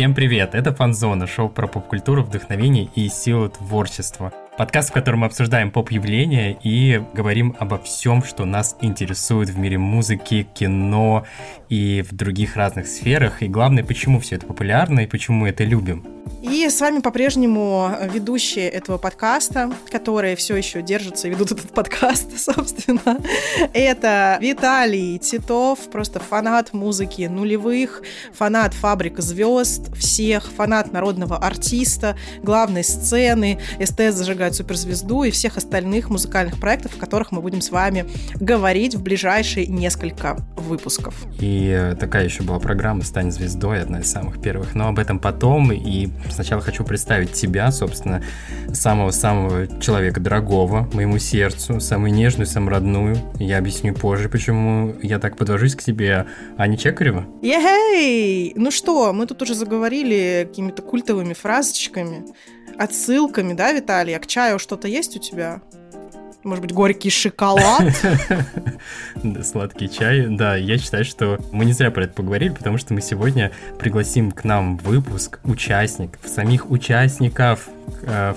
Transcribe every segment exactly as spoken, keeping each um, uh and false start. Всем привет, это «Фанзона», шоу про поп-культуру, вдохновение и силу творчества. Подкаст, в котором мы обсуждаем поп-явления и говорим обо всем, что нас интересует в мире музыки, кино и в других разных сферах. И главное, почему все это популярно и почему мы это любим. И с вами по-прежнему ведущие этого подкаста, которые все еще держатся и ведут этот подкаст, собственно. Это Виталий Титов, просто фанат музыки нулевых, фанат «Фабрик звёзд», всех, фанат народного артиста, главной сцены, эстет зажигает суперзвезду и всех остальных музыкальных проектов, о которых мы будем с вами говорить в ближайшие несколько выпусков. И такая еще была программа «Стань звездой», одна из самых первых, но об этом потом. И сначала хочу представить тебя, собственно, самого-самого человека дорогого моему сердцу, самую нежную, самую родную. Я объясню позже, почему я так подвожусь к тебе, Аня Чекарева. Е-хей! Ну что, мы тут уже заговорили какими-то культовыми фразочками, отсылками, да, Виталий? А к чаю что-то есть у тебя? Может быть, горький шоколад? Да, сладкий чай. Да, я считаю, что мы не зря про это поговорили, потому что мы сегодня пригласим к нам в выпуск участников, самих участников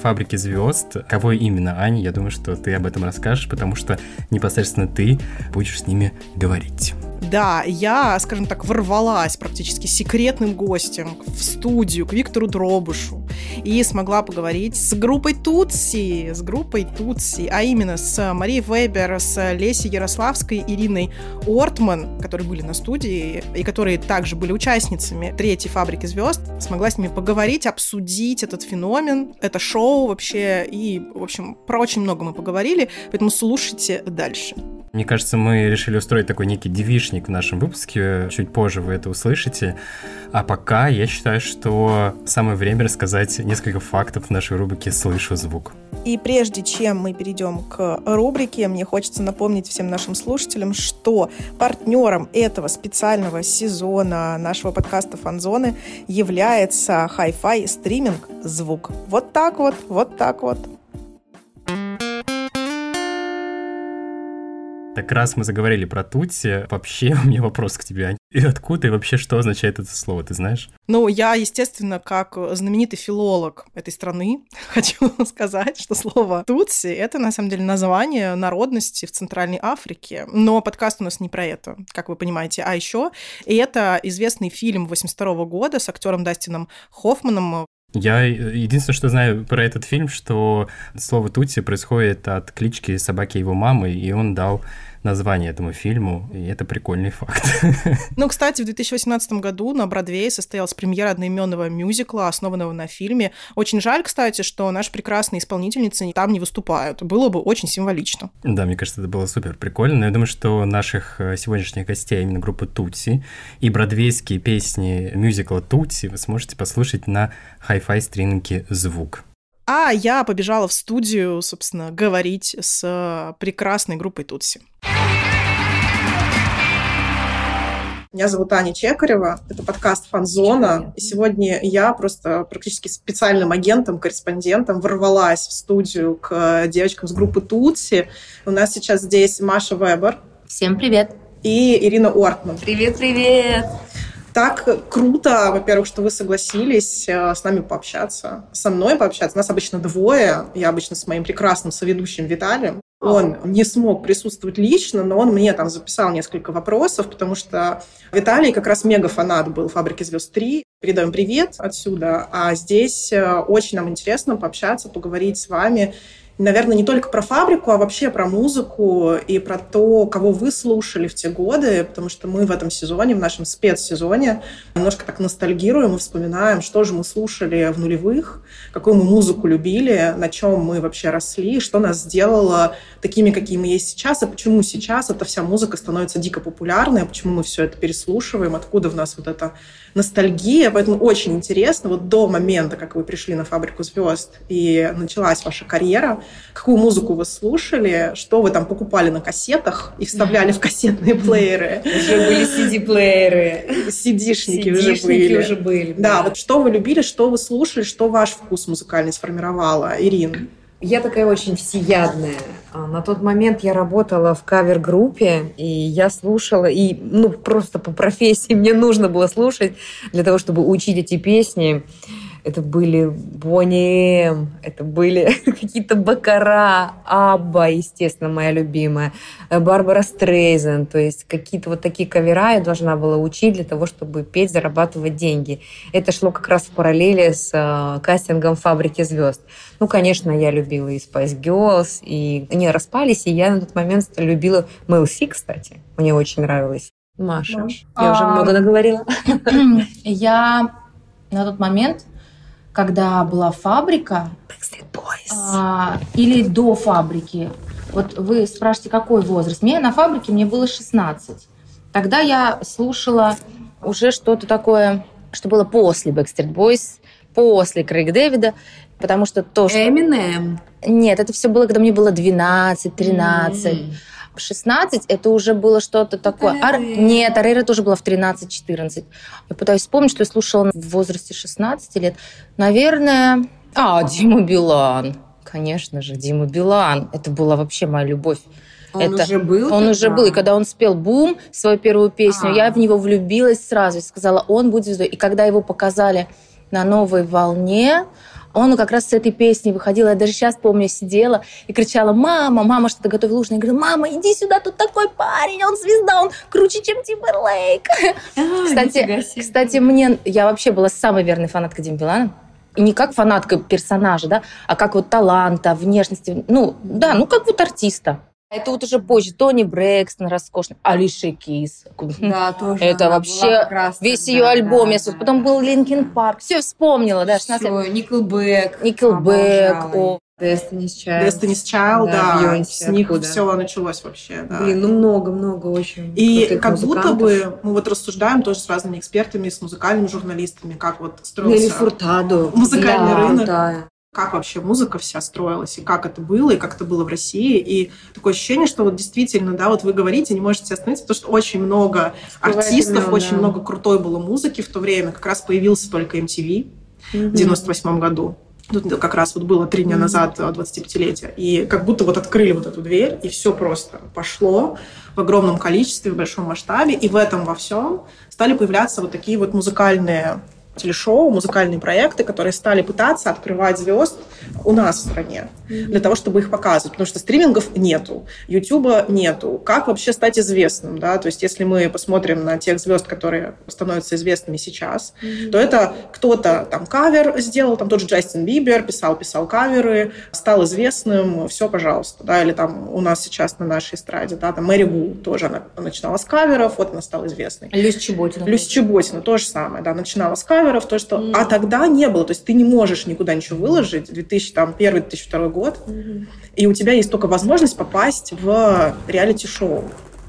«Фабрики звезд». Кого именно, Аня? Я думаю, что ты об этом расскажешь, потому что непосредственно ты будешь с ними говорить. Да, я, скажем так, ворвалась практически секретным гостем в студию к Виктору Дробышу и смогла поговорить с группой Тутси, с группой Тутси, а именно с Марией Вебер, с Лесей Ярославской, Ириной Ортман, которые были на студии и которые также были участницами третьей «Фабрики звезд». Смогла с ними поговорить, обсудить этот феномен, это шоу вообще и, в общем, про очень много мы поговорили, поэтому слушайте дальше. Мне кажется, мы решили устроить такой некий девичник в нашем выпуске. Чуть позже вы это услышите. А пока я считаю, что самое время рассказать несколько фактов в нашей рубрике «Слышу звук». И прежде чем мы перейдем к рубрике, мне хочется напомнить всем нашим слушателям, что партнером этого специального сезона нашего подкаста «Фанзоны» является хай-фай стриминг «Звук». Вот так вот, вот так вот. Так раз мы заговорили про Тутси, вообще у меня вопрос к тебе, Аня. И откуда, и вообще что означает это слово, ты знаешь? Ну, я, естественно, как знаменитый филолог этой страны, хочу сказать, что слово «Тутси» — это, на самом деле, название народности в Центральной Африке. Но подкаст у нас не про это, как вы понимаете. А еще это известный фильм восемьдесят второго года с актером Дастином Хоффманом. Я единственное, что знаю про этот фильм, что слово «Тутси» происходит от клички собаки его мамы, и он дал название этому фильму, и это прикольный факт. Ну, кстати, в две тысячи восемнадцатом году на Бродвее состоялась премьера одноименного мюзикла, основанного на фильме. Очень жаль, кстати, что наши прекрасные исполнительницы там не выступают. Было бы очень символично. Да, мне кажется, это было супер прикольно. Но я думаю, что наших сегодняшних гостей, именно группы Тутси и бродвейские песни мюзикла Тутси, вы сможете послушать на хай-фай стринге «Звук». А я побежала в студию, собственно, говорить с прекрасной группой Тутси. Меня зовут Аня Чекарева, это подкаст «Фанзона», и сегодня я просто практически специальным агентом, корреспондентом ворвалась в студию к девочкам с группы Тутси. У нас сейчас здесь Маша Вебер. Всем привет. И Ирина Ортман. Привет-привет. Так круто, во-первых, что вы согласились с нами пообщаться, со мной пообщаться. Нас обычно двое, я обычно с моим прекрасным соведущим Виталием. Он не смог присутствовать лично, но он мне там записал несколько вопросов, потому что Виталий как раз мегафанат был «Фабрики звезд три». Передаем привет отсюда. А здесь очень нам интересно пообщаться, поговорить с вами. Наверное, не только про «Фабрику», а вообще про музыку и про то, кого вы слушали в те годы, потому что мы в этом сезоне, в нашем спецсезоне, немножко так ностальгируем и вспоминаем, что же мы слушали в нулевых, какую мы музыку любили, на чем мы вообще росли, что нас сделало такими, какие мы есть сейчас, и почему сейчас эта вся музыка становится дико популярной, почему мы все это переслушиваем, откуда в нас вот эта ностальгия. Поэтому очень интересно, вот до момента, как вы пришли на «Фабрику звезд» и началась ваша карьера, какую музыку вы слушали, что вы там покупали на кассетах и вставляли в кассетные плееры. Уже были си ди-плееры. Си ди-шники уже были. уже были. Да, да, вот что вы любили, что вы слушали, что ваш вкус музыкальный сформировало, Ирина? Я такая очень всеядная. На тот момент я работала в кавер-группе, и я слушала, и ну, просто по профессии мне нужно было слушать для того, чтобы учить эти песни. Это были Бонни М, это были какие-то Баккара, Абба, естественно, моя любимая, Барбара Стрейзен. То есть какие-то вот такие кавера я должна была учить для того, чтобы петь, зарабатывать деньги. Это шло как раз в параллели с кастингом «Фабрики звёзд». Ну, конечно, я любила и Спайс Гёрлз, и они распались, и я на тот момент любила Мэл Си, кстати. Мне очень нравилось. Маша, да. я а... уже много наговорила. Я на тот момент... когда была «Фабрика», Бэкстрит Бойс. А, или до «Фабрики». Вот вы спрашиваете, какой возраст? Мне на «Фабрике» мне было шестнадцать. Тогда я слушала уже что-то такое, что было после «Бэкстрит Бойс», после Крейг Дэвида, потому что то, что... Eminem. Нет, это все было, когда мне было двенадцать, тринадцать. Mm. шестнадцать это уже было что-то такое. Ар... Нет, Арейра тоже была в тринадцать-четырнадцать. Я пытаюсь вспомнить, что я слушала в возрасте шестнадцати лет. Наверное... А, Дима Билан. Конечно же, Дима Билан. Это была вообще моя любовь. Он это... уже был? Он тогда? уже был. И когда он спел «Бум», свою первую песню, а. я в него влюбилась сразу и сказала, он будет звездой. И когда его показали на «Новой волне», он как раз с этой песней выходил. Я даже сейчас помню, сидела и кричала: «Мама, мама что-то готовила ужин». Я говорю: «Мама, иди сюда, тут такой парень, он звезда, он круче, чем Тимберлейк». А, кстати, кстати, мне я вообще была самой верной фанаткой Димы Билана. И не как фанатка персонажа, да, а как вот таланта, внешности. Ну, да, ну как вот артиста. Это вот уже позже. Тони Брэкстон роскошный. Алиша Киз. Да, тоже. Это вообще красная, весь ее да, альбом. Да, я да. Потом был Линкин Парк. Все вспомнила. Да, все, Nickelback. Nickelback. Destiny's Child. Destiny's Child, да. да. Beyonce, с них откуда? Все началось вообще. Да. Блин, ну много-много очень. И как музыкантов. Будто бы мы вот рассуждаем тоже с разными экспертами, с музыкальными журналистами, как вот строился музыкальный да, рынок. Да. Как вообще музыка вся строилась, и как это было, и как это было в России. И такое ощущение, что вот действительно, да, вот вы говорите, не можете остановиться, потому что очень много артистов, очень да. много крутой было музыки в то время. Как раз появился только эм ти ви mm-hmm. в девяносто восьмом году. Тут как раз вот было три дня назад двадцатипятилетие. И как будто вот открыли вот эту дверь, и все просто пошло в огромном количестве, в большом масштабе. И в этом во всем стали появляться вот такие вот музыкальные... телешоу, музыкальные проекты, которые стали пытаться открывать звезд у нас в стране, mm-hmm. для того, чтобы их показывать. Потому что стримингов нету, Ютуба нету. Как вообще стать известным? Да? То есть если мы посмотрим на тех звезд, которые становятся известными сейчас, mm-hmm. то это кто-то там кавер сделал, там тот же Джастин Бибер писал-писал каверы, стал известным, все, пожалуйста. Да? Или там у нас сейчас на нашей эстраде, да, там Мэри Бу тоже она начинала с каверов, вот она стала известной. Люся Чеботина. Люся Чеботина, то же самое, да, начинала с каверов, то, что... Mm. А тогда не было. То есть ты не можешь никуда ничего выложить. две тысячи первый - две тысячи второй год. Mm-hmm. И у тебя есть только возможность попасть в реалити-шоу.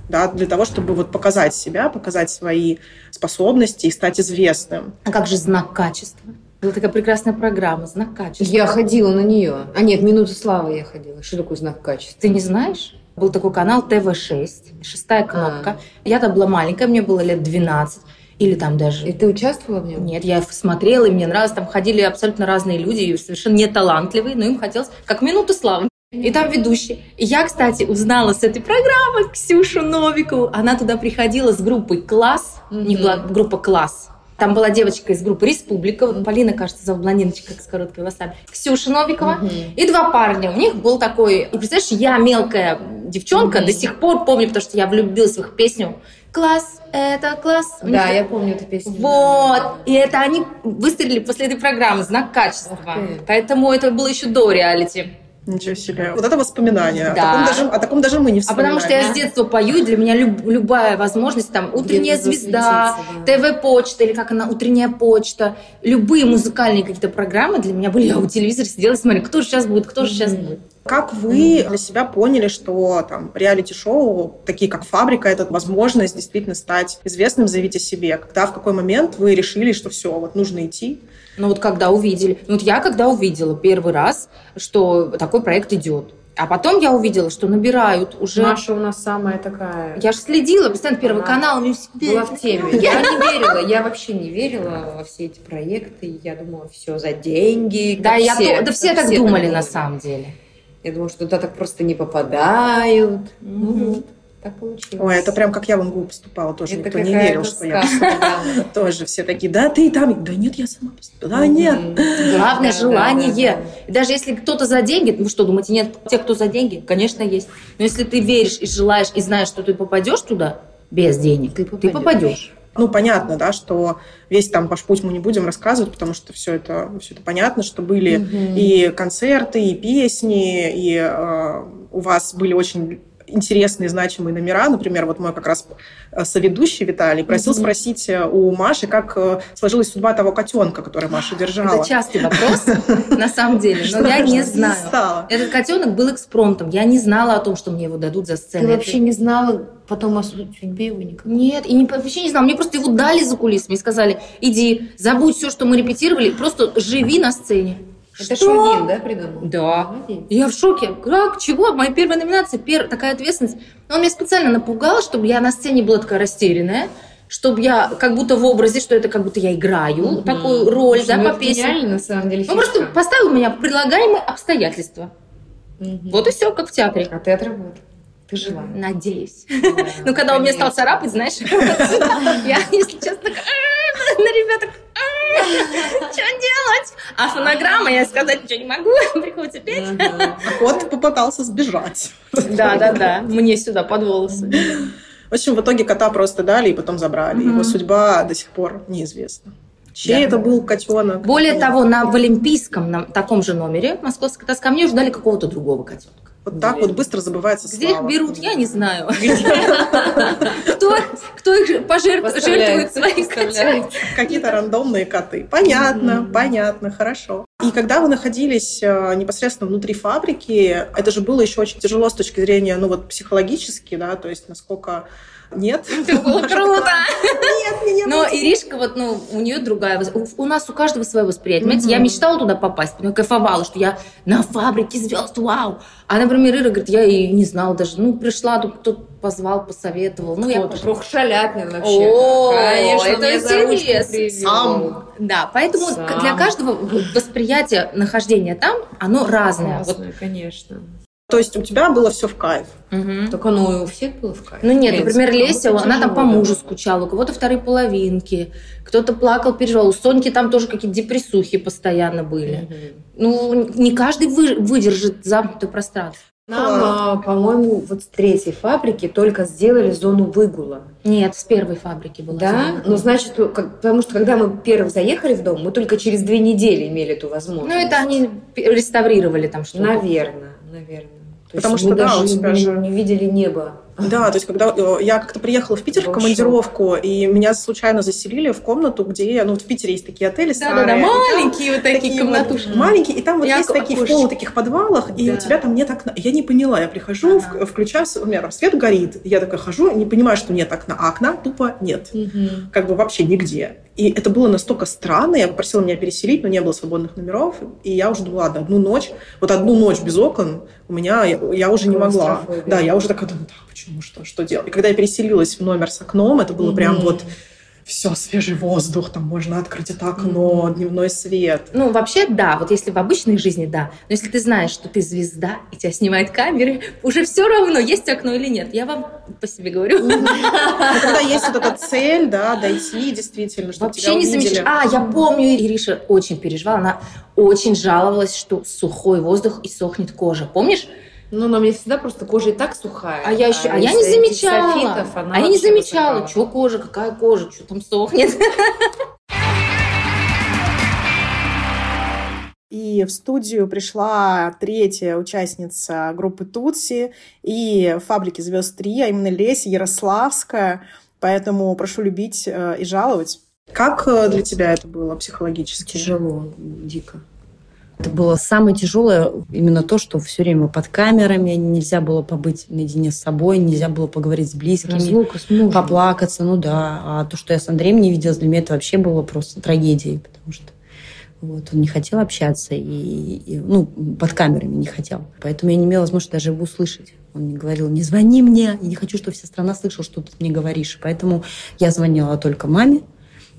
Да, для того, чтобы вот показать себя, показать свои способности и стать известным. А как же знак качества? Была такая прекрасная программа «Знак качества». Я ходила на нее. А нет, «Минуту славы» я ходила. Что такое «Знак качества»? Ты не знаешь? Был такой канал тэ вэ шесть, шестая кнопка. А. Я там была маленькая, мне было лет двенадцать. Или там даже... И ты участвовала в нем? Нет, я смотрела, и мне нравилось. Там ходили абсолютно разные люди, совершенно неталантливые, но им хотелось как «Минуту славы». И там ведущий. И я, кстати, узнала с этой программы Ксюшу Новикову. Она туда приходила с группой «Класс». У них была группа «Класс». Там была девочка из группы «Республика». Полина, кажется, зовут, блондиночка с короткими волосами. Ксюша Новикова. Mm-hmm. И два парня. У них был такой... И представляешь, я мелкая девчонка, mm-hmm. до сих пор помню, потому что я влюбилась в их песню. «Класс, это класс». У да, них... я помню эту песню. Вот. И это они выстрелили после этой программы «Знак качества». Okay. Поэтому это было еще до реалити. Ничего себе. Вот это воспоминание. Да. О таком даже, о таком даже мы не вспоминаем. А потому что я с детства пою, и для меня люб, любая возможность, там, «Утренняя звезда», да. тэ вэ-почта, или как она, «Утренняя почта», любые музыкальные какие-то программы для меня были. Я у телевизора сидела и смотрела, кто же сейчас будет, кто же mm-hmm. сейчас будет. Как вы для себя поняли, что там реалити-шоу, такие как «Фабрика», это возможность действительно стать известным, заявить о себе? Когда, в какой момент вы решили, что все, вот нужно идти? Ну вот когда увидели, вот я когда увидела первый раз, что такой проект идет. А потом я увидела, что набирают уже... Маша у нас самая такая... Я же следила, постоянно Первый Она канал, у меня была в теме. Я не верила, я вообще не верила во все эти проекты. Я думала, все за деньги. Да, все так думали на самом деле. Я думала, что туда так просто не попадают. Mm-hmm. Ну вот, так получилось. Ой, это прям как я в МГУ поступала тоже. Это никто не верил, что я поступала. Тоже все такие, да, ты там. Да нет, я сама поступала. Да нет. Главное желание. Даже если кто-то за деньги, вы что, думаете, нет, те, кто за деньги, конечно, есть. Но если ты веришь и желаешь, и знаешь, что ты попадешь туда без денег, ты попадешь. Ну, понятно, да, что весь там ваш путь мы не будем рассказывать, потому что все это, все это понятно, что были mm-hmm. и концерты, и песни, и э, у вас были очень интересные, значимые номера. Например, вот мой как раз соведущий Виталий просил mm-hmm. спросить у Маши, как сложилась судьба того котенка, который Маша держала. Это частый вопрос, на самом деле, но я не знаю. Этот котенок был экспромтом, я не знала о том, что мне его дадут за сцену. Ты вообще не знала... Потом о судьбе его никак. Нет, и не, вообще не знаю. Мне просто его дали за кулисами и сказали, иди, забудь все, что мы репетировали, просто живи на сцене. Это Шульгин, да, придумал? Да. Молодец. Я в шоке. Как? Чего? Моя первая номинация, пер... такая ответственность. Но он меня специально напугал, чтобы я на сцене была такая растерянная, чтобы я как будто в образе, что это как будто я играю mm-hmm. такую роль, да, по песне. Реально, на самом деле. Он просто поставил меня в предлагаемые обстоятельства. Mm-hmm. Вот и все, как в театре. А ты отработал. Ты жила. Надеюсь. Да, ну, когда конечно. Он мне стал царапать, знаешь, я, если честно, такая, на ребяток, что делать? А фонограмма, я сказать ничего не могу, приходится петь. Кот попытался сбежать. Да-да-да, мне сюда, под волосы. В общем, в итоге кота просто дали и потом забрали. Его судьба до сих пор неизвестна. Чей да. это был котенок? Более котенок. того, на, в Олимпийском, на таком же номере московской тоска мне ждали какого-то другого котенка. Вот так вот быстро забывается слава. Где их берут, я не знаю. Кто их пожертвует своих котят? Какие-то рандомные коты. Понятно, понятно, хорошо. И когда вы находились непосредственно внутри фабрики, это же было еще очень тяжело с точки зрения, ну вот психологически, да, то есть насколько... Нет. Это было круто. Нет, нет. Но Иришка, вот, ну, у нее другая. У, у нас у каждого свое восприятие. Понимаете, mm-hmm. я мечтала туда попасть, но кайфовала, что я на фабрике звезд, вау. А, например, Ира говорит, я и не знала даже. Ну, пришла, кто-то позвал, посоветовал. Ну, я пошла. Шаляпин вообще. О, это интересно. Да, поэтому для каждого восприятие нахождения там, оно разное. Разное, конечно. То есть у тебя было все в кайф. Угу. Так оно и у всех было в кайф. Ну нет, например, Леся, она тяжело, там по мужу да. скучала, у кого-то вторые половинки, кто-то плакал, переживал. У Соньки там тоже какие-то депрессухи постоянно были. Угу. Ну, не каждый вы, выдержит замкнутое пространство. Нам, по-моему, вот с третьей фабрики только сделали зону выгула. Нет, с первой фабрики была. Да? Зона. Ну, значит, как, потому что когда мы первых заехали в дом, мы только через две недели имели эту возможность. Ну, это они реставрировали там что-то. Наверное. Наверное. То Потому есть, что мы да, даже у тебя не, же... не видели неба. Да, то есть когда я как-то приехала в Питер в, в командировку, и меня случайно заселили в комнату, где, ну вот в Питере есть такие отели старые. Да-да-да, маленькие там, вот такие, такие комнатушки. Вот, маленькие, и там вот я есть такие в полутаких подвалах, да. и у тебя там нет окна. Я не поняла, я прихожу, ага. в, включаю, у меня там свет горит, я такая хожу, не понимаю, что нет окна, а окна тупо нет. Угу. Как бы вообще нигде. И это было настолько странно, я попросила меня переселить, но не было свободных номеров, и я уже думала, ладно, одну ночь, вот одну ночь без окон у меня, я, я уже не могла. Да, я уже такая думаю, да, почему, что, что делать? И когда я переселилась в номер с окном, это было mm-hmm. прям вот все, свежий воздух, там можно открыть это окно, mm-hmm. дневной свет. Ну, вообще, да, вот если в обычной жизни, да, но если ты знаешь, что ты звезда, и тебя снимают камеры, уже все равно, есть окно или нет. Я вам по себе говорю. Когда есть вот эта цель, да, дойти действительно, чтобы тебя увидели. Вообще не замечаешь. А, я помню, Ириша очень переживала, она очень жаловалась, что сухой воздух и сохнет кожа. Помнишь? Ну, но у меня всегда просто кожа и так сухая. А я еще, а, а я не замечала. Софитов, а я не замечала, что кожа, какая кожа, что там сохнет. И в студию пришла третья участница группы Тутси и «Фабрики звезд три», а именно Леся Ярославская. Поэтому прошу любить и жаловать. Как для тебя это было психологически? Тяжело, дико. Это было самое тяжелое, именно то, что все время под камерами, нельзя было побыть наедине с собой, нельзя было поговорить с близкими, разлука с мужем, поплакаться, ну да. А то, что я с Андреем не виделась, для меня это вообще было просто трагедией, потому что вот, он не хотел общаться, и, и, ну, под камерами не хотел. Поэтому я не имела возможности даже его услышать. Он мне говорил, не звони мне, я не хочу, чтобы вся страна слышала, что ты мне говоришь. Поэтому я звонила только маме.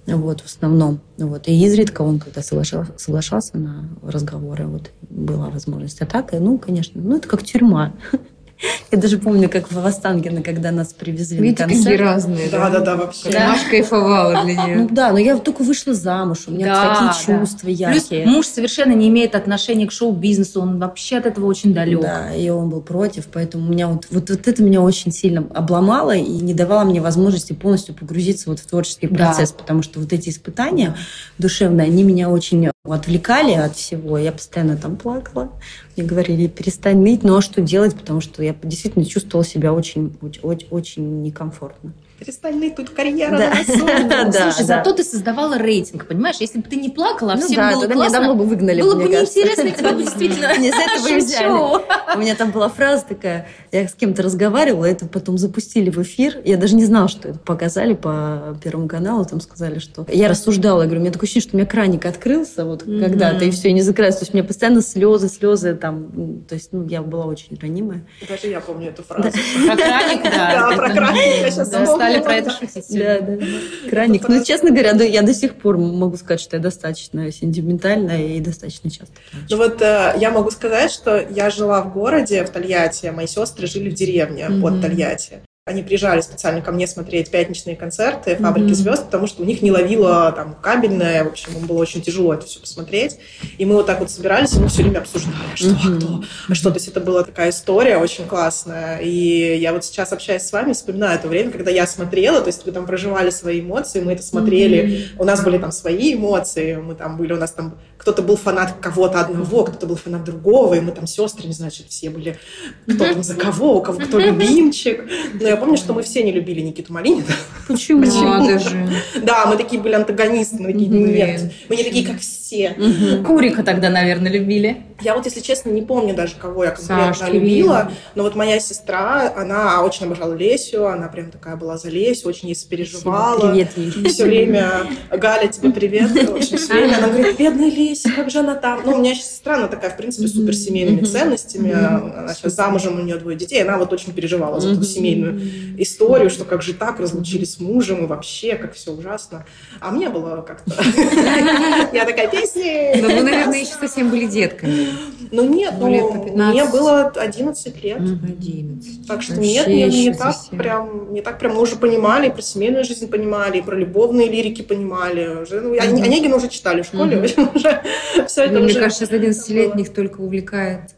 Вот, в основном. Вот. И изредка он когда соглашался, соглашался на разговоры. Вот. была возможность. А так, ну, конечно, ну, это как тюрьма. Я даже помню, как в Останкино, когда нас привезли Видите, на концерт. Видите, какие разные. Да-да-да, вообще. Да. Маш кайфовала для нее. Ну да, но я только вышла замуж, у меня да, такие да. чувства яркие. Плюс муж совершенно не имеет отношения к шоу-бизнесу, он вообще от этого очень далек. Да, и он был против, поэтому меня вот, вот, вот это меня очень сильно обломало и не давало мне возможности полностью погрузиться вот в творческий процесс, да. потому что вот эти испытания душевные, они меня очень... отвлекали от всего. Я постоянно там плакала. Мне говорили, перестань ныть. Но что делать? Потому что я действительно чувствовала себя очень, очень, очень некомфортно. Перестань ныть, тут карьера да. на носу. Да, Слушай, да. зато ты создавала рейтинг, понимаешь? Если бы ты не плакала, а ну, всем да, было классно. Меня давно бы выгнали, было бы неинтересно, и тебя бы действительно не взяли. У меня там была фраза такая, я с кем-то разговаривала, это потом запустили в эфир. Я даже не знала, что это показали по Первому каналу. Там сказали, что... Я рассуждала, я говорю, у меня такое ощущение, что у меня краник открылся вот когда-то, и все, и не закрылся. То есть у меня постоянно слезы, слезы там... То есть я была очень ранимая. Даже я помню эту фразу. Про краник, да. Да, про краник я сейчас запомнила. Про это шутить. Да, да. Краник. Это ну, просто... честно говоря, я до сих пор могу сказать, что я достаточно сентиментальна и достаточно часто. Ну вот э, я могу сказать, что я жила в городе, в Тольятти, мои сестры жили в деревне mm-hmm. под Тольятти. Они приезжали специально ко мне смотреть пятничные концерты «Фабрики mm-hmm. звёзд», потому что у них не ловило там кабельное, в общем, им было очень тяжело это все посмотреть. И мы вот так вот собирались, и мы все время обсуждали, что, mm-hmm. кто, а что. То есть это была такая история очень классная. И я вот сейчас, общаюсь с вами, вспоминаю это время, когда я смотрела, то есть мы там проживали свои эмоции, мы это смотрели, mm-hmm. у нас были там свои эмоции, мы там были, у нас там кто-то был фанат кого-то одного, кто-то был фанат другого, и мы там сестры, не значит, все были, кто там за кого, у кого кто любимчик. Я помню, что мы все не любили Никиту Малинина. Почему? Почему? Же. Да, мы такие были антагонисты, мы такие, нет, мы не такие, как все. Угу. Курика тогда, наверное, любили. Я вот, если честно, не помню даже, кого я конкретно Саш, любила, но вот моя сестра, она очень обожала Лесю, она прям такая была за Лесю, очень ей сопереживала. Привет ей. Все время, Галя, тебе привет. В общем, все время она говорит, бедная Леся, как же она там. Ну, у меня сейчас сестра, она такая, в принципе, с суперсемейными ценностями, она сейчас замужем, у нее двое детей, она вот очень переживала за эту семейную историю, что как же так, разлучились с мужем, и вообще, как все ужасно. А мне было как-то... Я такая, песня... Но вы, наверное, еще совсем были детками. Ну нет, мне было одиннадцать лет. одиннадцать. Так что нет, не так прям... Не так прям мы уже понимали, про семейную жизнь понимали, про любовные лирики понимали. Онегина уже читали в школе. Мне кажется, с одиннадцатилетних только увлекает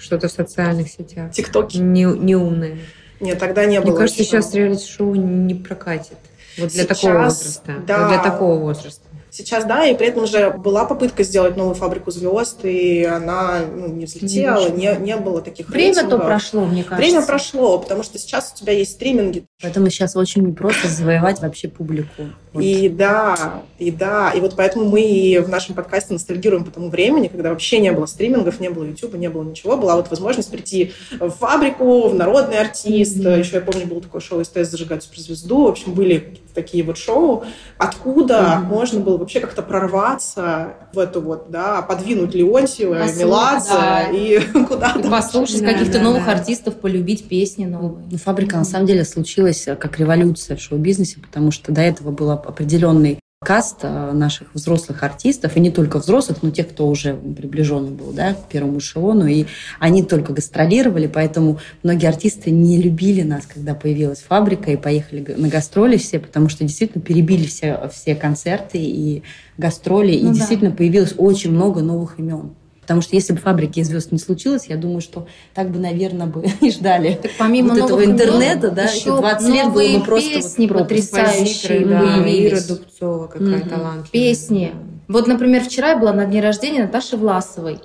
что-то в социальных сетях. Тиктоки. Неумные. Нет, тогда не было. Мне кажется, еще... сейчас реалити-шоу не прокатит. Вот для сейчас, такого возраста. Да. Вот для такого возраста. Сейчас, да, и при этом же была попытка сделать новую «Фабрику звёзд», и она ну, не взлетела, не, не было таких время рейтингов. То прошло, мне кажется. Время прошло, потому что сейчас у тебя есть стриминги. Поэтому сейчас очень непросто завоевать вообще публику. Вот. И да, и да, и вот поэтому мы и в нашем подкасте ностальгируем по тому времени, когда вообще не было стримингов, не было Ютуба, не было ничего, была вот возможность прийти в «Фабрику», в «Народный артист», mm-hmm. еще я помню, было такое шоу «СТС зажигать суперзвезду», в общем, были такие вот шоу, откуда mm-hmm. можно было вообще как-то прорваться в эту вот, да, подвинуть Леонтьева, послушать, Меладзе да. и куда-то. Послушать да, каких-то да, новых да. артистов, полюбить песни новые. Ну, «Фабрика» на самом деле случилась как революция в шоу-бизнесе, потому что до этого был определенный каст наших взрослых артистов, и не только взрослых, но тех, кто уже приближенный был да, к первому эшелону, и они только гастролировали, поэтому многие артисты не любили нас, когда появилась «Фабрика», и поехали на гастроли все, потому что действительно перебили все, все концерты и гастроли, ну и да. действительно появилось очень много новых имен. Потому что если бы «Фабрики звёзд» не случилось, я думаю, что так бы, наверное, бы и ждали. Так помимо вот этого интернета, да, еще двадцать лет было бы просто песни вот потрясающие. Да, Ира Дубцова какая mm-hmm. талантливая. Песни. Вот, например, вчера я была на дне рождения Наташи Власовой.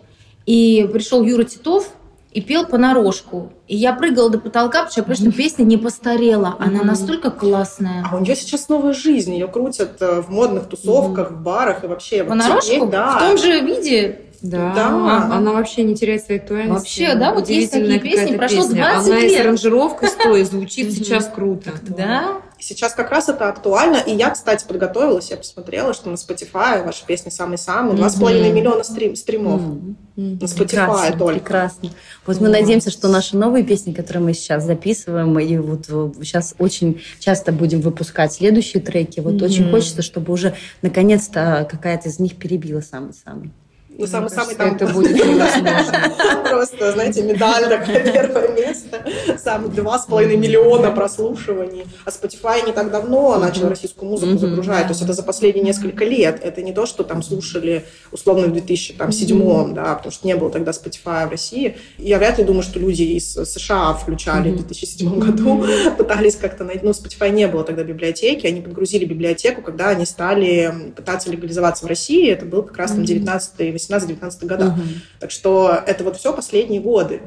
И пришел Юра Титов и пел понарошку. И я прыгала до потолка, потому что я поняла, что песня не постарела. Она mm-hmm. настолько классная. А у нее сейчас новая жизнь. Ее крутят в модных тусовках, mm-hmm. в барах и вообще. Понарошку? Теперь, да. В том же виде... Да, да. Она, она вообще не теряет своей актуальности. Вообще, да, вот есть такие песни, прошло двадцать песня. Лет. Она и с аранжировкой стоит, звучит сейчас круто. Да. Сейчас как раз это актуально. И я, кстати, подготовилась, я посмотрела, что на Spotify ваши песни самые-самые. Два с половиной миллиона стрим, стримов mm-hmm. на Spotify прекрасно, только. Прекрасно. Вот mm-hmm. мы надеемся, что наши новые песни, которые мы сейчас записываем, и вот сейчас очень часто будем выпускать следующие треки, вот mm-hmm. очень хочется, чтобы уже наконец-то какая-то из них перебила самый-самый. Ну, самый, самый там... Это будет невозможно. Просто, знаете, медаль такая, первое место. Самые два с половиной миллиона прослушиваний. А Spotify не так давно начал российскую музыку загружать. То есть это за последние несколько лет. Это не то, что там слушали, условно, в две тысячи седьмом, да, потому что не было тогда Spotify в России. Я вряд ли думаю, что люди из США включали в две тысячи седьмом году, пытались как-то найти... Ну, Spotify не было тогда библиотеки. Они подгрузили библиотеку, когда они стали пытаться легализоваться в России. Это был как раз там девятнадцатый восемнадцатый девятнадцатый года. Угу. Так что это вот все последние годы.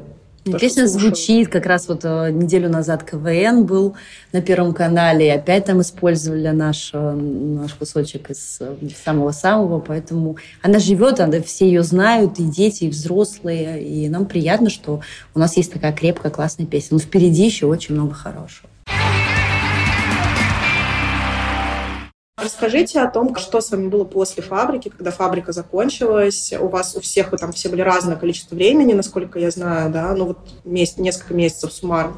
То, песня звучит, как раз вот неделю назад КВН был на Первом канале, и опять там использовали наш, наш кусочек из самого-самого, поэтому она живет, она, все ее знают, и дети, и взрослые, и нам приятно, что у нас есть такая крепкая, классная песня, но впереди еще очень много хорошего. Расскажите о том, что с вами было после «Фабрики», когда «Фабрика» закончилась. У вас у всех, вы там все были разное количество времени, насколько я знаю, да, ну вот месяц, несколько месяцев суммарно.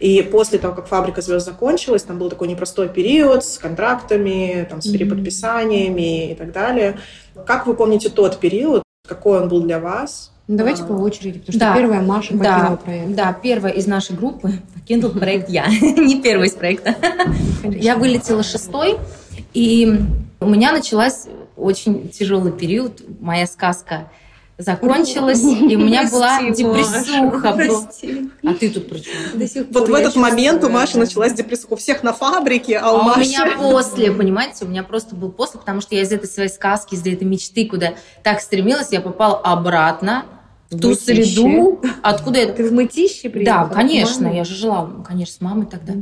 И после того, как «Фабрика звёзд» закончилась, там был такой непростой период с контрактами, там, с переподписаниями и так далее. Как вы помните тот период? Какой он был для вас? Давайте а, по очереди, потому что да, первая Маша покинула да, проект. Да, первая из нашей группы покинула проект я. Не первая из проекта. Я вылетела шестой. И у меня началась очень тяжелый период. Моя сказка закончилась, и у меня была депрессуха. А ты тут при чем? Вот в этот момент у Маши началась депрессуха. У всех на «Фабрике», а у Маши... А у меня после, понимаете, у меня просто был после, потому что я из этой своей сказки, из этой мечты, куда так стремилась, я попала обратно в ту среду, откуда... Ты в Мытищи приехала? Да, конечно, я же жила, конечно, с мамой тогда.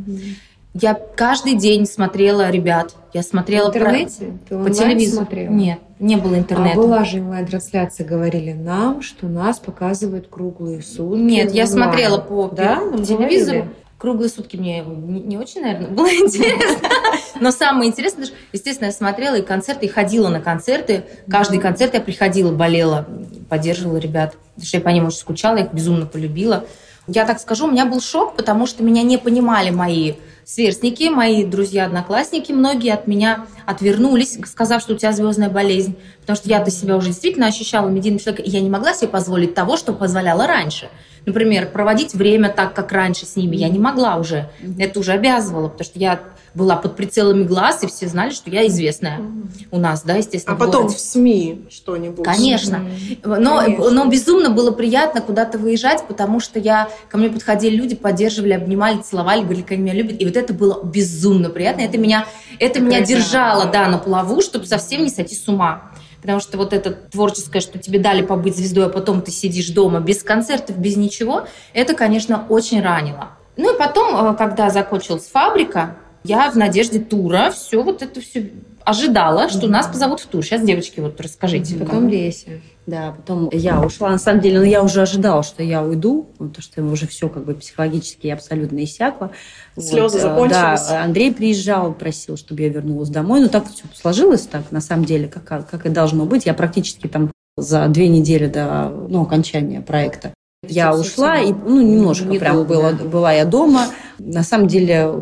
Я каждый день смотрела ребят. Я смотрела в интернете? Про... Ты по телевизору смотрела? Нет, не было интернета. А была живая трансляция, говорили нам, что нас показывают круглые сутки. Нет, я смотрела по, да? по телевизору. Говорили? Круглые сутки мне не, не очень, наверное, было интересно. Но самое интересное, естественно, я смотрела и концерты, и ходила на концерты. Каждый концерт я приходила, болела, поддерживала ребят. Потому что я по ним очень скучала, я их безумно полюбила. Я так скажу, у меня был шок, потому что меня не понимали мои сверстники, мои друзья-одноклассники. Многие от меня отвернулись, сказав, что у тебя звездная болезнь. Потому что я-то себя уже действительно ощущала медийным человеком, и я не могла себе позволить того, что позволяла раньше. Например, проводить время так, как раньше с ними. Я не могла уже. Это уже обязывало, потому что я была под прицелами глаз, и все знали, что я известная у нас, да, естественно. А потом в, в СМИ что-нибудь. Конечно. Но, Конечно. но безумно было приятно куда-то выезжать, потому что я... Ко мне подходили люди, поддерживали, обнимали, целовали, говорили, как они меня любят. И вот это было безумно приятно. Это меня, это меня держало да, на плаву, чтобы совсем не сойти с ума. Потому что вот это творческое, что тебе дали побыть звездой, а потом ты сидишь дома без концертов, без ничего, это, конечно, очень ранило. Ну и потом, когда закончилась «Фабрика», я в надежде тура все вот это все ожидала, что нас позовут в тур. Сейчас, девочки, вот расскажите. Потом Леся. Да, потом я ушла, на самом деле, но ну, я уже ожидала, что я уйду, потому что уже все как бы психологически абсолютно иссякло. Слезы вот, закончились. Да, Андрей приезжал, просил, чтобы я вернулась домой, но так все сложилось, так на самом деле, как, как и должно быть. Я практически там за две недели до ну, окончания проекта я все ушла, все и ну, немножко не прям было, да. была я дома. На самом деле...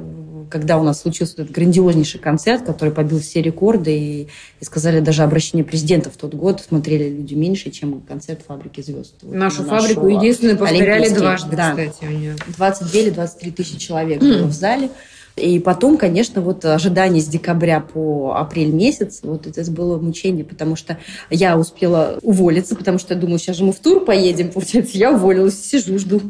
Когда у нас случился этот грандиознейший концерт, который побил все рекорды, и, и сказали, даже обращение президента в тот год смотрели люди меньше, чем концерт «Фабрики звезд». Вот Нашу «Фабрику» единственную повторяли дважды, да. кстати. У нее. двадцать две или двадцать три тысячи человек mm. было в зале. И потом, конечно, вот ожидание с декабря по апрель месяц, вот это было мучение, потому что я успела уволиться, потому что я думаю, сейчас же мы в тур поедем, получается, я уволилась, сижу, жду,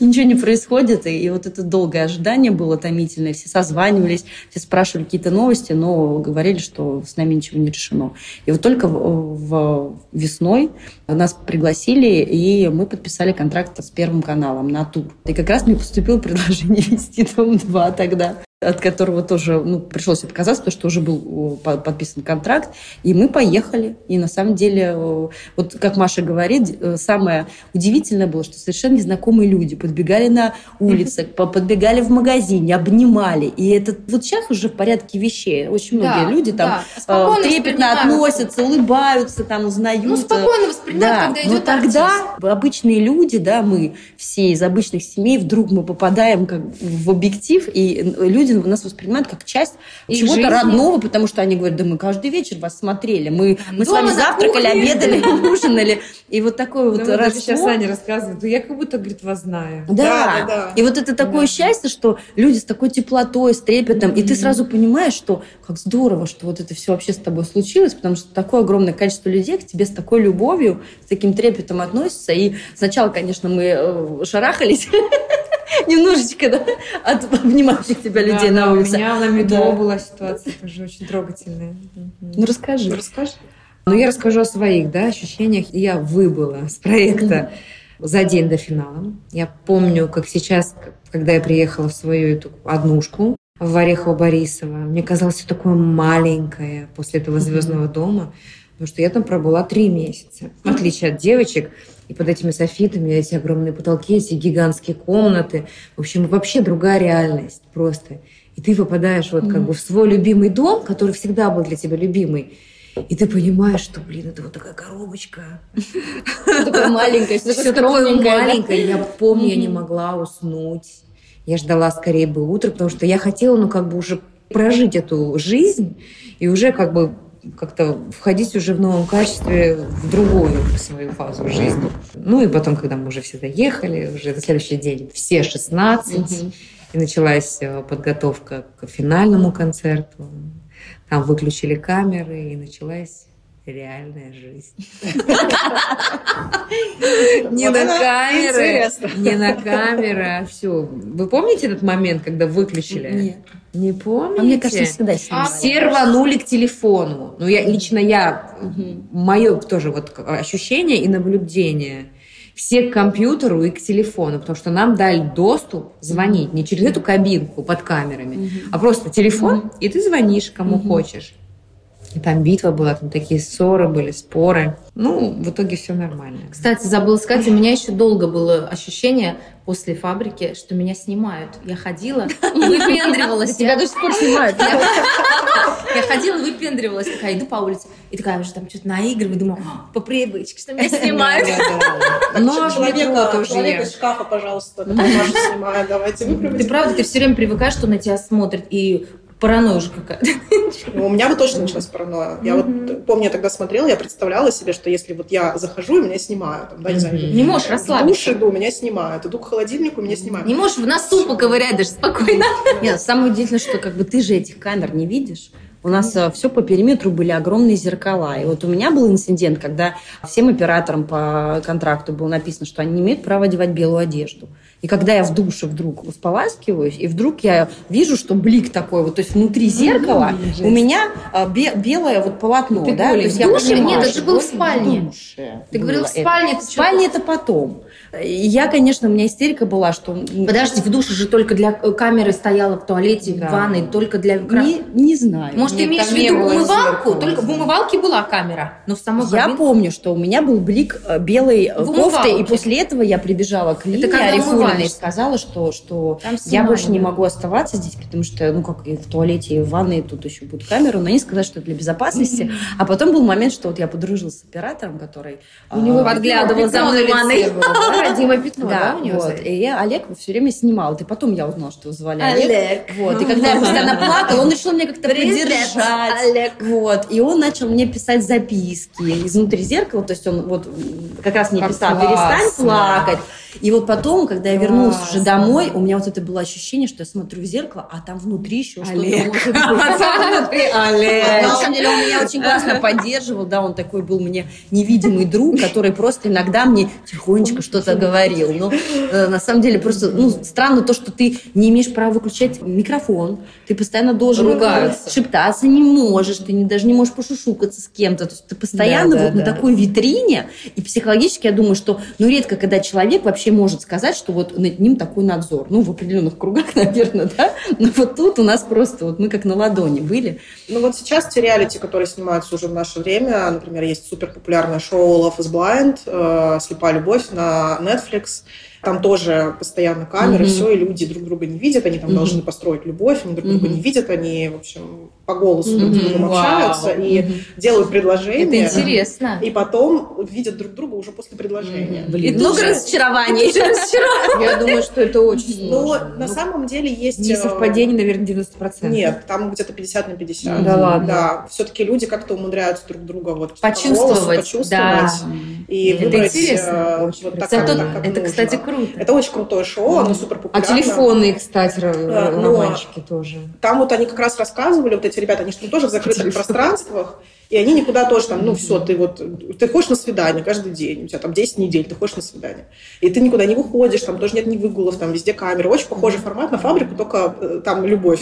и ничего не происходит, и, и вот это долгое ожидание было томительное, все созванивались, все спрашивали какие-то новости, но говорили, что с нами ничего не решено. И вот только в, в весной нас пригласили, и мы подписали контракт с Первым каналом на тур. И как раз мне поступило предложение вести «Дом-два» тогда, от которого тоже ну, пришлось отказаться, потому что уже был подписан контракт, и мы поехали. И на самом деле, вот как Маша говорит, самое удивительное было, что совершенно незнакомые люди подбегали на улице, подбегали в магазине, обнимали. И это вот сейчас уже в порядке вещей. Очень многие да, люди там да. трепетно относятся, улыбаются, там узнают. Ну, спокойно воспринимают, да. когда идет артист. Но тогда обычные люди, да, мы все из обычных семей, вдруг мы попадаем как в объектив, и люди люди нас воспринимают как часть их чего-то жизни. Родного, потому что они говорят, да мы каждый вечер вас смотрели, мы, мы с вами завтракали, обедали, ужинали. И вот такое вот родство. Даже сейчас Аня рассказывает, я как будто, говорит, вас знаю. Да, и вот это такое счастье, что люди с такой теплотой, с трепетом, и ты сразу понимаешь, что как здорово, что вот это все вообще с тобой случилось, потому что такое огромное количество людей к тебе с такой любовью, с таким трепетом относятся. И сначала, конечно, мы шарахались немножечко, да, от обнимающих тебя людей на улице. У меня на метро была ситуация тоже очень трогательная. Ну, расскажи. Расскажи. Ну, я расскажу о своих, да, ощущениях. Я выбыла с проекта за день до финала. Я помню, как сейчас, когда я приехала в свою эту однушку в Орехово-Борисово, мне казалось все такое маленькое после этого «Звездного дома», потому что я там пробыла три месяца, в отличие от девочек. И под этими софитами, эти огромные потолки, эти гигантские комнаты. В общем, вообще другая реальность просто. И ты попадаешь вот как бы в свой любимый дом, который всегда был для тебя любимый. И ты понимаешь, что, блин, это вот такая коробочка. Все такое маленькое, все такое маленькое. Я помню, я не могла уснуть. Я ждала скорее бы утро, потому что я хотела, ну, как бы уже прожить эту жизнь и уже как бы как-то входить уже в новом качестве в другую свою фазу жизни. Ну, и потом, когда мы уже все доехали, уже на следующий день все шестнадцать, mm-hmm. и началась подготовка к финальному концерту. Там выключили камеры, и началась реальная жизнь. Не на камеры, не на камеры, а все. Вы помните этот момент, когда выключили? Нет. Не помните? А мне кажется, всегда снимали. Все рванули к телефону. Ну, я, лично я, мое тоже вот ощущение и наблюдение. Все к компьютеру и к телефону, потому что нам дали доступ звонить не через эту кабинку под камерами, а просто телефон, и ты звонишь кому хочешь. И там битва была, там такие ссоры были, споры. Ну, в итоге все нормально. Кстати, забыла сказать, у меня еще долго было ощущение после «Фабрики», что меня снимают. Я ходила, выпендривалась. Тебя до сих пор снимают. Я ходила, выпендривалась, такая, иду по улице. И такая уже там что-то наигрываю, думаю, по привычке, что меня снимают. Но человек из шкафа, пожалуйста, Маша снимает, давайте выпрямить. Ты правда, ты все время привыкаешь, что на тебя смотрят, и... Паранойя же какая-то. Ну, у меня бы точно началась паранойя. Я mm-hmm. вот помню, я тогда смотрела, я представляла себе, что если вот я захожу, и меня снимают. Там, да, не, знаю, mm-hmm. не можешь расслабиться. В душ иду, меня снимают. Иду к холодильнику, меня снимают. Не можешь в носу поковырять даже спокойно. Нет, самое удивительное, что как бы ты же этих камер не видишь. У нас все по периметру были огромные зеркала. И вот у меня был инцидент, когда всем операторам по контракту было написано, что они не имеют права одевать белую одежду. И когда я в душе вдруг споласкиваюсь, и вдруг я вижу, что блик такой, вот, то есть внутри зеркала у меня белое вот полотно. Ты да? Говоришь, в душе? Нет, это же было в спальне. Ты говорил, в спальне это. В спальне это потом. Я, конечно, у меня истерика была, что... Подожди, в душе же только для камеры стояла в туалете, да. в ванной, только для... Не, не знаю. Может, нет, ты имеешь в виду умывалку? Зеркало. Только в умывалке была камера, но в самой Я кабинке... помню, что у меня был блик белой кофты, и после этого я прибежала к Лине Арифуриной и сказала, что, что я больше не могу оставаться здесь, потому что, ну, как и в туалете, и в ванной, тут еще будет камера, но они сказали, что это для безопасности. А потом был момент, что вот я подружилась с оператором, который... У него подглядывал за мной ванной. Дима Пятно, да, да, у него? Вот. И я Олег все время снимал. И потом я узнала, что его звали Олег. Олег. Вот. И когда я постоянно плакала, он решил меня как-то поддержать. Олег. Вот. И он начал мне писать записки изнутри зеркала. То есть он вот как раз мне как писал, перестань плакать. И вот потом, когда я вернулась уже домой, у меня вот это было ощущение, что я смотрю в зеркало, а там внутри еще Олег. Что-то может быть. Олег. На самом деле он меня очень классно поддерживал. Да, он такой был мне невидимый друг, который просто иногда мне тихонечко что-то говорил. Но э, на самом деле просто ну, странно то, что ты не имеешь права выключать микрофон. Ты постоянно должен ругаться. Шептаться не можешь. Ты не, даже не можешь пошушукаться с кем-то. То есть ты постоянно да, да, вот да. на такой витрине. И психологически я думаю, что ну, редко, когда человек вообще может сказать, что вот над ним такой надзор. Ну, в определенных кругах, наверное, да? Но вот тут у нас просто, вот мы как на ладони были. Ну, вот сейчас те реалити, которые снимаются уже в наше время, например, есть суперпопулярное шоу Love is Blind, э, «Слепая любовь» на Netflix. Там тоже постоянно камеры, mm-hmm. все, и люди друг друга не видят, они там mm-hmm. должны построить любовь, они друг mm-hmm. друга не видят, они, в общем... по голосу друг с другом общаются и делают предложения. Это интересно. И потом видят друг друга уже после предложения. И много разочарований. Я думаю, что это очень сложно. Но на самом деле есть... Несовпадение, наверное, девяносто процентов. Нет, там где-то пятьдесят на пятьдесят. Да ладно. Да, все-таки люди как-то умудряются друг друга вот почувствовать. Почувствовать. И выбрать вот так, как нужно. Это, кстати, круто. Это очень крутое шоу, оно супер популярно. А телефонные, кстати, романчики тоже. Там вот они как раз рассказывали, вот эти ребята, они же там тоже в закрытых пространствах, и они никуда тоже там, ну все, ты вот, ты ходишь на свидание каждый день, у тебя там десять недель, ты ходишь на свидание, и ты никуда не выходишь, там тоже нет ни выгулов, там везде камеры, очень похожий формат на Фабрику, только там любовь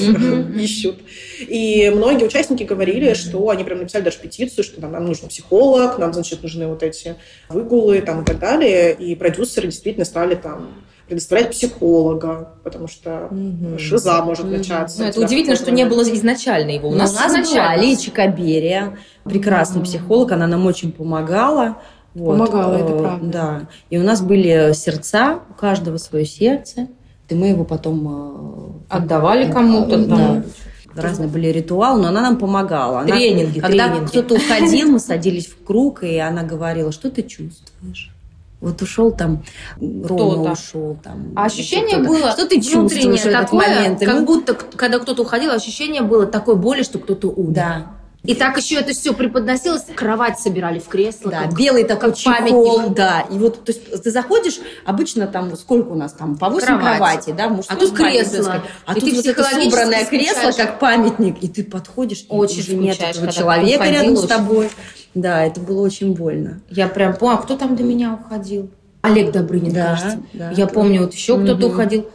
ищут. И многие участники говорили, что они прям написали даже петицию, что нам нужен психолог, нам, значит, нужны вот эти выгулы там и так далее, и продюсеры действительно стали там... предоставлять психолога, потому что mm-hmm. шиза может mm-hmm. начаться. Ну, это удивительно, что не было изначально его. У нас изначально Алия Чекарева, прекрасный mm-hmm. психолог, она нам очень помогала. Вот. Помогала, это правда. Да. И у нас были сердца, у каждого свое сердце. И мы его потом отдавали кому-то. Да. Разные были ритуалы, но она нам помогала. Она, тренинги, когда тренинги. Кто-то уходил, мы садились в круг, и она говорила, что ты чувствуешь? Вот ушел там, Рома ушел там. А ощущение кто-то. Было, что ты чувствуешь в этот момент? Как мы... будто, когда кто-то уходил, ощущение было такой боли, что кто-то умер. Да. И так еще это все преподносилось, кровать собирали в кресло. Да, как, белый такой как памятник. Да, и вот, то есть, ты заходишь, обычно там, сколько у нас там, по восемь кровати, да, мужской, а тут кресло. А тут вот это собранное кресло, как памятник, и ты подходишь, очень и уже нет этого человека рядом с тобой. Да, это было очень больно. Я прям помню, а кто там до меня уходил? Олег Добрынин, да, кажется. Да, я кто-то. Помню, вот еще mm-hmm. кто-то уходил.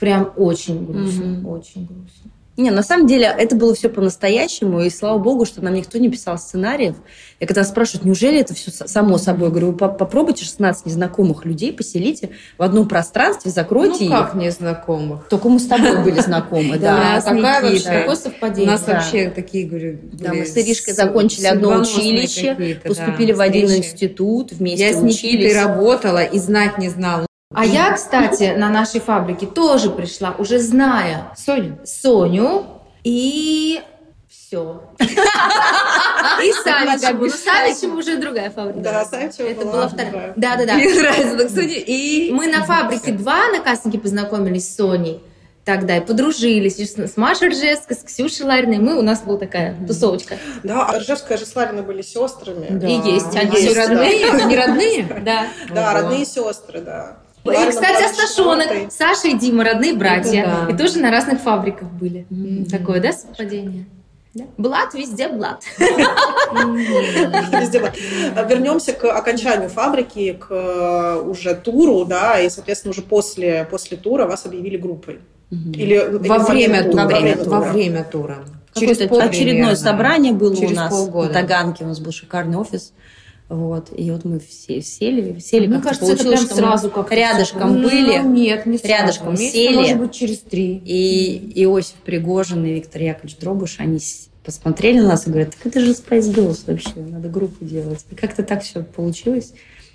Прям очень грустно, mm-hmm. очень грустно. Не, на самом деле, это было все по-настоящему, и слава богу, что нам никто не писал сценариев. Я когда спрашивают, неужели это все само собой, говорю, попробуйте шестнадцать незнакомых людей поселите в одном пространстве, закройте их. Ну как их. Незнакомых? Только мы с тобой были знакомы. Да, такое совпадение. У нас вообще такие, говорю, да, мы с Иришкой закончили одно училище, поступили в один институт, вместе учились. Я с Никитой работала и знать не знала. А я, кстати, на нашей фабрике тоже пришла, уже зная Соню, Соню и все. И Савичеву. Савичеву уже другая фабрика. Да, Савичеву была вторая. Да-да-да. Мы на фабрике два на кастинге познакомились с Соней. Тогда и подружились с Машей Ржевской, с Ксюшей Лариной. Мы, у нас была такая тусовочка. Да, а Ржевская же с Лариной были сестрами. Да. И есть. Они все родные, не родные? Да. Да, родные сестры, да. И, кстати, Асташонок. Саша и Дима, родные братья. И тоже на разных фабриках были. Такое, да, совпадение? Блат везде блат. Вернемся к окончанию фабрики, к уже туру, да, и, соответственно, уже после тура вас объявили группой. Или во, или время тура. Во, время, во время тура. Через полгода. Очередное собрание было через у нас полгода. В Таганке. У нас был шикарный офис. Вот. И вот мы все сели. сели Мне кажется, получилось, это прям сразу как-то. Рядышком были. Ну, нет, не сразу. Рядышком месяца, сели. Может быть, через три. И Иосиф Пригожин и Виктор Яковлевич Дробыш, они посмотрели на нас и говорят, так это же Спайс Гёрлз вообще, надо группу делать. И как-то так все получилось.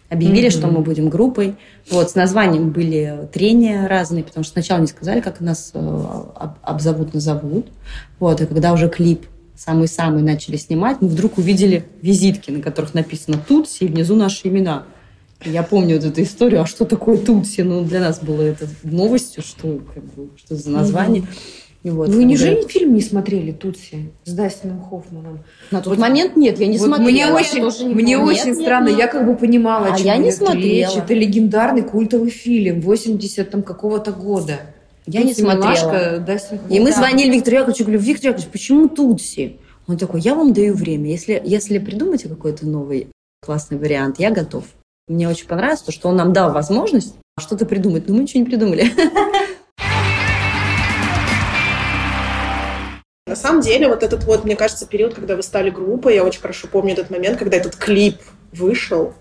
Объявили, mm-hmm. что мы будем группой. Вот, с названием были трения разные, потому что сначала не сказали, как нас обзовут, назовут. Вот, и когда уже клип самый-самый начали снимать, мы вдруг увидели визитки, на которых написано «Тутси», и внизу наши имена. И я помню вот эту историю, а что такое «Тутси»? Ну, для нас было это новостью, что, как бы, что за название. Mm-hmm. Вот, вы неужели да. фильм не смотрели «Тутси» с Дастином Хоффманом? На тот вот, момент нет, я не вот смотрела. Мне очень, не мне очень нет, странно, нет, я как бы понимала, а я не смотрела. Речь. Это легендарный культовый фильм восьмидесятого там, какого-то года. Я Тутси не смотрела. Милашка, Дастин Хоффман. И мы звонили Виктору Яковлевичу, говорю, Виктор Яковлевич, почему «Тутси»? Он такой, я вам даю время, если, если придумаете какой-то новый классный вариант, я готов. Мне очень понравилось то, что он нам дал возможность что-то придумать, но мы ничего не придумали. На самом деле, вот этот вот, мне кажется, период, когда вы стали группой, я очень хорошо помню этот момент, когда этот клип вышел,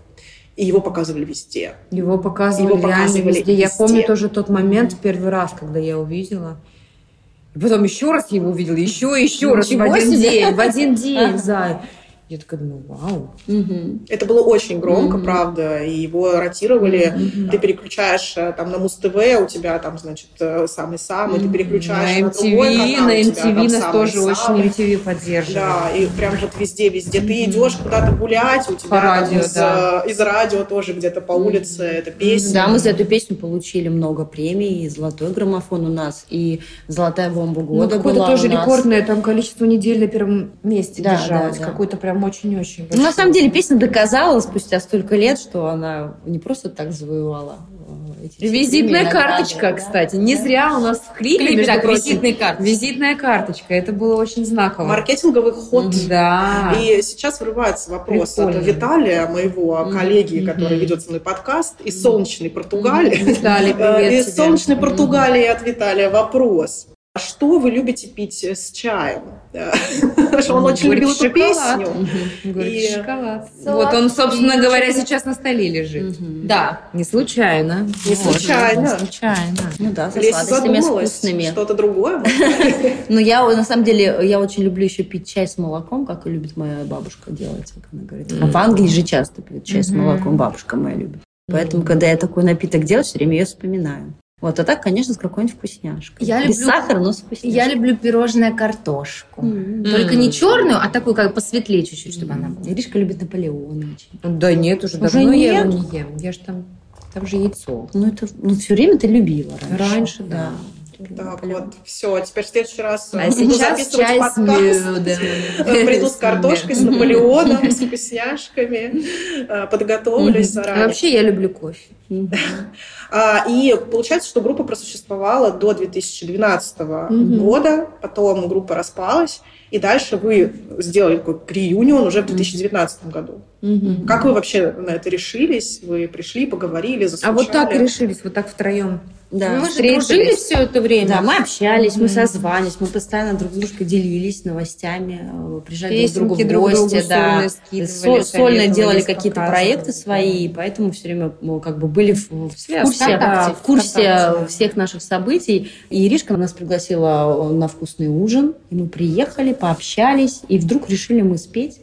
и его показывали везде. Его показывали, его показывали везде. везде. Я помню тоже тот момент, mm-hmm. первый раз, когда я увидела. И потом еще раз его увидела, еще и еще раз в один день, в один день, да. Я такая думаю, вау. Угу. Это было очень громко, угу. правда, и его ротировали. Угу. Ты переключаешь там на Муз-ТВ, у тебя там, значит, самый-самый, угу. ты переключаешь на, на эм ти ви, другой канал, на эм ти ви у тебя там нас самый, тоже самый. Очень эм ти ви поддерживает. Да, и прям вот везде-везде. Угу. Ты идешь куда-то гулять, у тебя по радио, из, да. из радио тоже где-то по улице эта песня. Да, мы за эту песню получили много премий, и «Золотой граммофон» у нас, и «Золотая бомба года» ну, была у нас. Какое-то тоже рекордное там количество недель на первом месте да, держалось, да, да. какой-то прям очень-очень. Ну, на самом деле, песня доказала спустя столько лет, что она не просто так завоевала эти... Визитная карточка, награды, кстати. Да? Не зря у нас в клипе, клипе так, визитная карточка. Визитная карточка. Это было очень знаково. Маркетинговый ход. Да. И сейчас вырывается вопрос Прикольно. от Виталия, моего коллеги, mm-hmm. который ведет со мной подкаст, из солнечной Португалии. Виталий, привет тебе. Из солнечной Португалии от Виталия вопрос. Что вы любите пить с чаем? Он очень любил эту песню. Горький шоколад. Вот он, собственно говоря, сейчас на столе лежит. Да. Не случайно. Не случайно. Ну да, со сладостями вкусными. Что-то другое? Ну я, на самом деле, я очень люблю еще пить чай с молоком, как и любит моя бабушка делать, как она говорит. А в Англии же часто пьют чай с молоком, бабушка моя любит. Поэтому, когда я такой напиток делаю, все время ее вспоминаю. Вот, а так, конечно, с какой-нибудь вкусняшкой. Я Без люблю... сахара, но с вкусняшкой. Я люблю пирожное картошку. Mm-hmm. Только не черную, а такую, как посветлее чуть-чуть, чтобы mm-hmm. она была. Иришка любит Наполеон очень. Да нет, уже, уже давно нет. я его не ем. Я же там, там же яйцо. Ну, это ну, все время ты любила раньше. Раньше, да. да. Так, Наполеон. вот, все, теперь в следующий раз а буду записывать подкаст. Приду с картошкой, с Наполеоном, с вкусняшками. Подготовлюсь заранее. Вообще я люблю кофе. И получается, что группа просуществовала до две тысячи двенадцатого mm-hmm. года, потом группа распалась, и дальше вы сделали такой реюнион уже в две тысячи девятнадцатом году. Mm-hmm. Как вы вообще на это решились? Вы пришли, поговорили, заскучали? А вот так и решились, вот так втроем. Да. Мы же дружили все это время. Да, мы общались, mm-hmm. мы созванивались, мы постоянно друг с дружкой делились новостями, приезжали Песенки друг к другу в гости, друг да, сольно, сольно делали какие-то проекты свои, да. поэтому все время мы как бы были в, в курсе, да, в курсе всех наших событий. И Иришка нас пригласила на вкусный ужин, и мы приехали, пообщались, и вдруг решили мы спеть.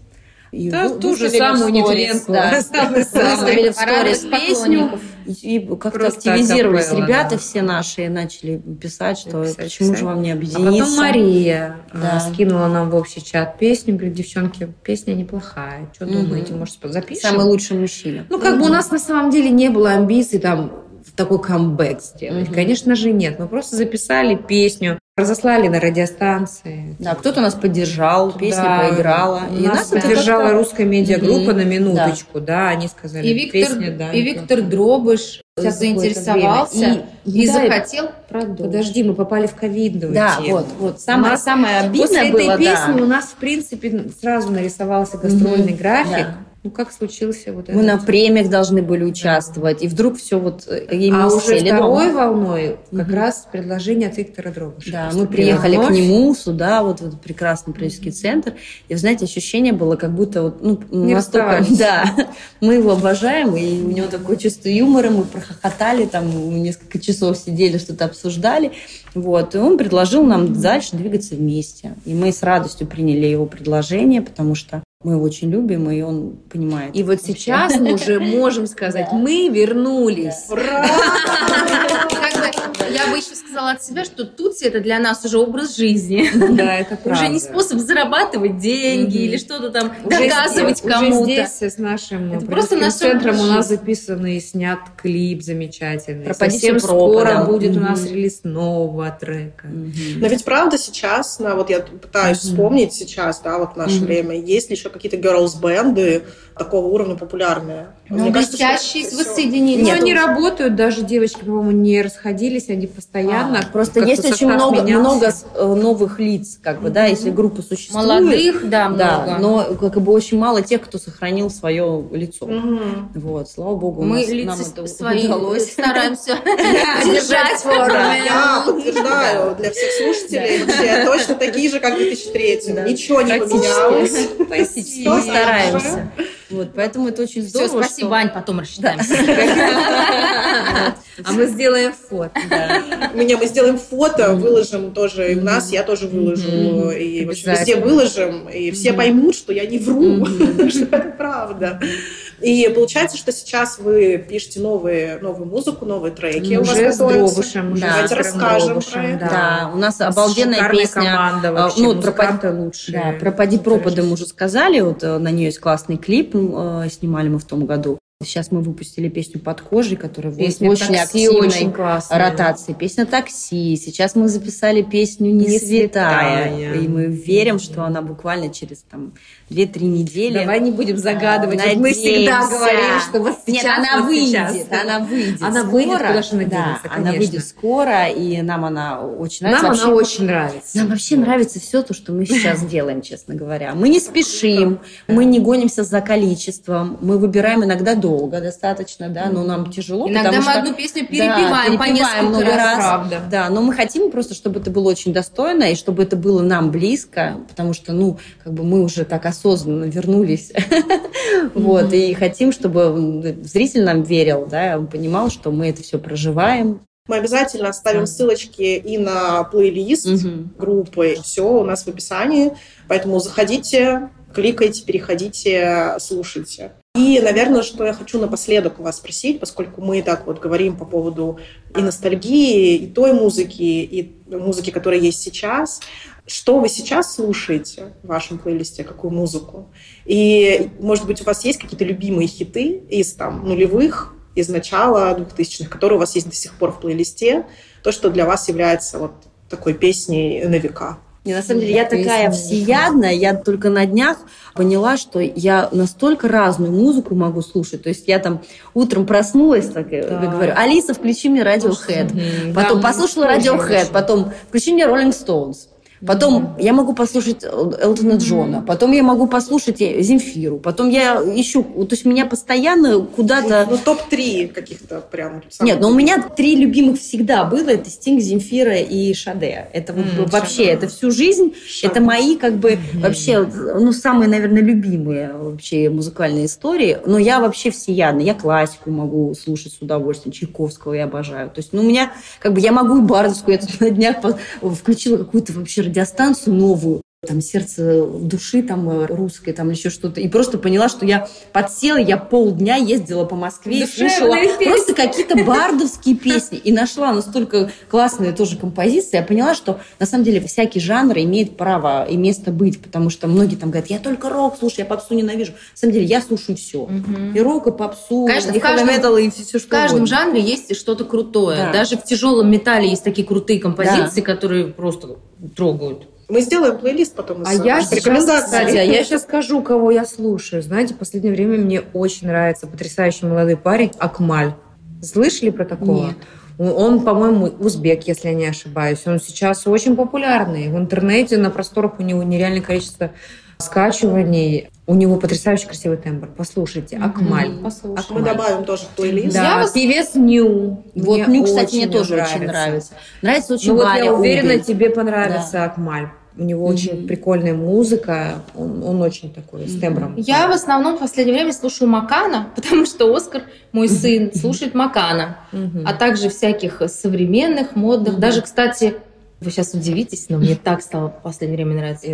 И да, вы, ту же самую нетленку. Да. Выставили в сторис песню. И, и как-то Просто активизировались было, ребята да. все наши, и начали писать, что писать, почему писать. же вам не объединиться. А потом Мария да. скинула нам в общий чат песню, говорит, девчонки, песня неплохая, что угу. думаете, может, запишем? Самый лучший мужчина. Ну, как угу. бы у нас на самом деле не было амбиций там такой камбэк сделать. Угу. Конечно же, нет. Мы просто записали песню. Разослали на радиостанции. Да, кто-то нас поддержал, песня да, поиграла. И нас поддержала как-то... русская медиагруппа mm-hmm. на минуточку, да. да, они сказали, и Виктор, песня, да. И Виктор Дробыш сейчас заинтересовался и, и да, захотел продолжить. Подожди, мы попали в ковидную да, тему. Да, вот, вот. Самое, нас, самое обидное после было, этой песни да. у нас, в принципе, сразу нарисовался гастрольный mm-hmm. график. Да. Ну, как случился вот это? Мы этот... на премиях должны были участвовать, да. и вдруг все вот... А уже второй дома. волной как mm-hmm. раз предложение от Виктора Дробыша. Да, мы приехали вновь. к нему сюда, вот в этот прекрасный практический mm-hmm. центр, и, знаете, ощущение было, как будто вот... Ну, не настолько, да, мы его обожаем, и у него такое чувство юмора, мы прохохотали, там несколько часов сидели, что-то обсуждали, вот, и он предложил нам mm-hmm. дальше двигаться вместе. И мы с радостью приняли его предложение, потому что мы его очень любим, и он понимает. И вот сейчас мы уже можем сказать, мы вернулись. Ура! Я бы еще сказала от себя, что Тутси — это для нас уже образ жизни. Да, это правда. Уже не способ зарабатывать деньги или что-то там, доказывать кому-то. Уже здесь с нашим продюсерским центром у нас записан и снят клип замечательный. Совсем скоро будет у нас релиз нового трека. Но ведь правда сейчас, вот я пытаюсь вспомнить сейчас, да, вот в наше время, есть ли еще какие-то girls-бенды такого уровня популярные? Ну, чаще воссоединились. Но они работают, даже девочки, по-моему, не расходились, они постоянно. А, просто есть очень много, много новых лиц, как бы, да, mm-hmm. если группа существует. Молодых, да, да, много. Но как бы очень мало тех, кто сохранил свое лицо. Mm-hmm. Вот, слава богу, мы нас, нам это свои удалось. Стараемся держать форму. Я подтверждаю для всех слушателей, точно такие же, как в две тысячи третьем. Ничего не поменялось. Мы стараемся. Вот, поэтому это очень здорово. Все, спасибо, что... Ань, потом рассчитаемся. А мы сделаем фото. У меня мы сделаем фото, выложим тоже, и у нас я тоже выложу, и везде выложим, и все поймут, что я не вру, что это правда. И получается, что сейчас вы пишете новые, новую музыку, новые треки. Уже с Дробышем. Давайте расскажем про это. Да, у нас обалденная песня. Ну, музыканты лучшие. «Пропади пропадом» уже сказали, вот на нее есть классный клип, снимали мы в том году. Сейчас мы выпустили песню «Под кожей», которая песня в очень такси, активной очень ротации. Песня «Такси». Сейчас мы записали песню «Не, не святая», святая. И мы верим, что она буквально через там, две-три недели... Давай не будем загадывать. Надеемся. Мы всегда говорим, что вот сейчас... Нет, она, вот выйдет, сейчас. она выйдет. Она выйдет скоро. Она выйдет, да, она выйдет скоро, и нам она очень нравится. Нам вообще, она очень нравится. Нам вообще нравится все то, что мы сейчас делаем, честно говоря. Мы не спешим, мы не гонимся за количеством, мы выбираем иногда долго. Долго достаточно, да, но нам тяжело. Иногда потому, мы что... одну песню перепеваем, да, перепеваем по несколько раз, раз. Правда. Да, но мы хотим просто, чтобы это было очень достойно и чтобы это было нам близко, потому что, ну, как бы мы уже так осознанно вернулись, вот, и хотим, чтобы зритель нам верил, да, понимал, что мы это все проживаем. Мы обязательно оставим ссылочки и на плейлист группы, все у нас в описании, поэтому заходите, кликайте, переходите, слушайте. И, наверное, что я хочу напоследок у вас спросить, поскольку мы так вот говорим по поводу и ностальгии, и той музыки, и музыки, которая есть сейчас. Что вы сейчас слушаете в вашем плейлисте, какую музыку? И, может быть, у вас есть какие-то любимые хиты из там нулевых, из начала двухтысячных, которые у вас есть до сих пор в плейлисте, то, что для вас является вот такой песней на века? Не, на самом деле, я такая всеядная, я только на днях поняла, что я настолько разную музыку могу слушать. То есть я там утром проснулась, так да. говорю, Алиса, включи мне Radiohead. Потом да, послушала Radiohead, потом включи мне Rolling Stones. Потом я могу послушать Элтона Джона, потом я могу послушать Земфиру, потом я ищу... То есть меня постоянно куда-то... Ну, топ-три каких-то прям... Нет, но у меня три любимых всегда было. Это Стинг, Земфира и Шаде. Это mm, вообще, Шаде. Это всю жизнь. Шаде. Это мои, как бы, mm. вообще, ну, самые, наверное, любимые вообще музыкальные истории. Но я вообще всеядная. Я классику могу слушать с удовольствием. Чайковского я обожаю. То есть, ну, у меня, как бы, я могу и бардовскую. Я тут на днях включила какую-то вообще радиостанцию новую, там, сердце души, там, русское, там, еще что-то. И просто поняла, что я подсела, я полдня ездила по Москве Душевные и слушала песни. Просто какие-то бардовские песни. И нашла настолько классные тоже композиции. Я поняла, что, на самом деле, всякий жанр имеет право и место быть, потому что многие там говорят, я только рок слушаю, я попсу ненавижу. На самом деле, я слушаю все. Угу. И рок, и попсу, конечно, и хэви-метал, и все, что в каждом угодно. Жанре есть что-то крутое. Да. Даже в тяжелом металле есть такие крутые композиции, да. которые просто трогают. Мы сделаем плейлист потом. А я сейчас, кстати, я сейчас скажу, кого я слушаю. Знаете, в последнее время мне очень нравится потрясающий молодой парень Акмаль. Слышали про такого? Нет. Он, по-моему, узбек, если я не ошибаюсь. Он сейчас очень популярный. В интернете на просторах у него нереальное количество скачиваний. У него потрясающе красивый тембр. Послушайте, Акмаль. Mm-hmm. Послушайте. Акмаль. Мы добавим тоже в плейлист. Да, вас... певец Ню. Вот мне Ню, кстати, мне тоже нравится. очень нравится. Нравится очень Валя. Ну, вот я уверена, Убин. тебе понравится да. Акмаль. У него mm-hmm. очень прикольная музыка, он, он очень такой, с тембром. Я в основном в последнее время слушаю Макана, потому что Оскар, мой сын, mm-hmm. слушает Макана, mm-hmm. а также всяких современных, модных. Mm-hmm. Даже, кстати, вы сейчас удивитесь, но мне так стало в последнее время нравиться.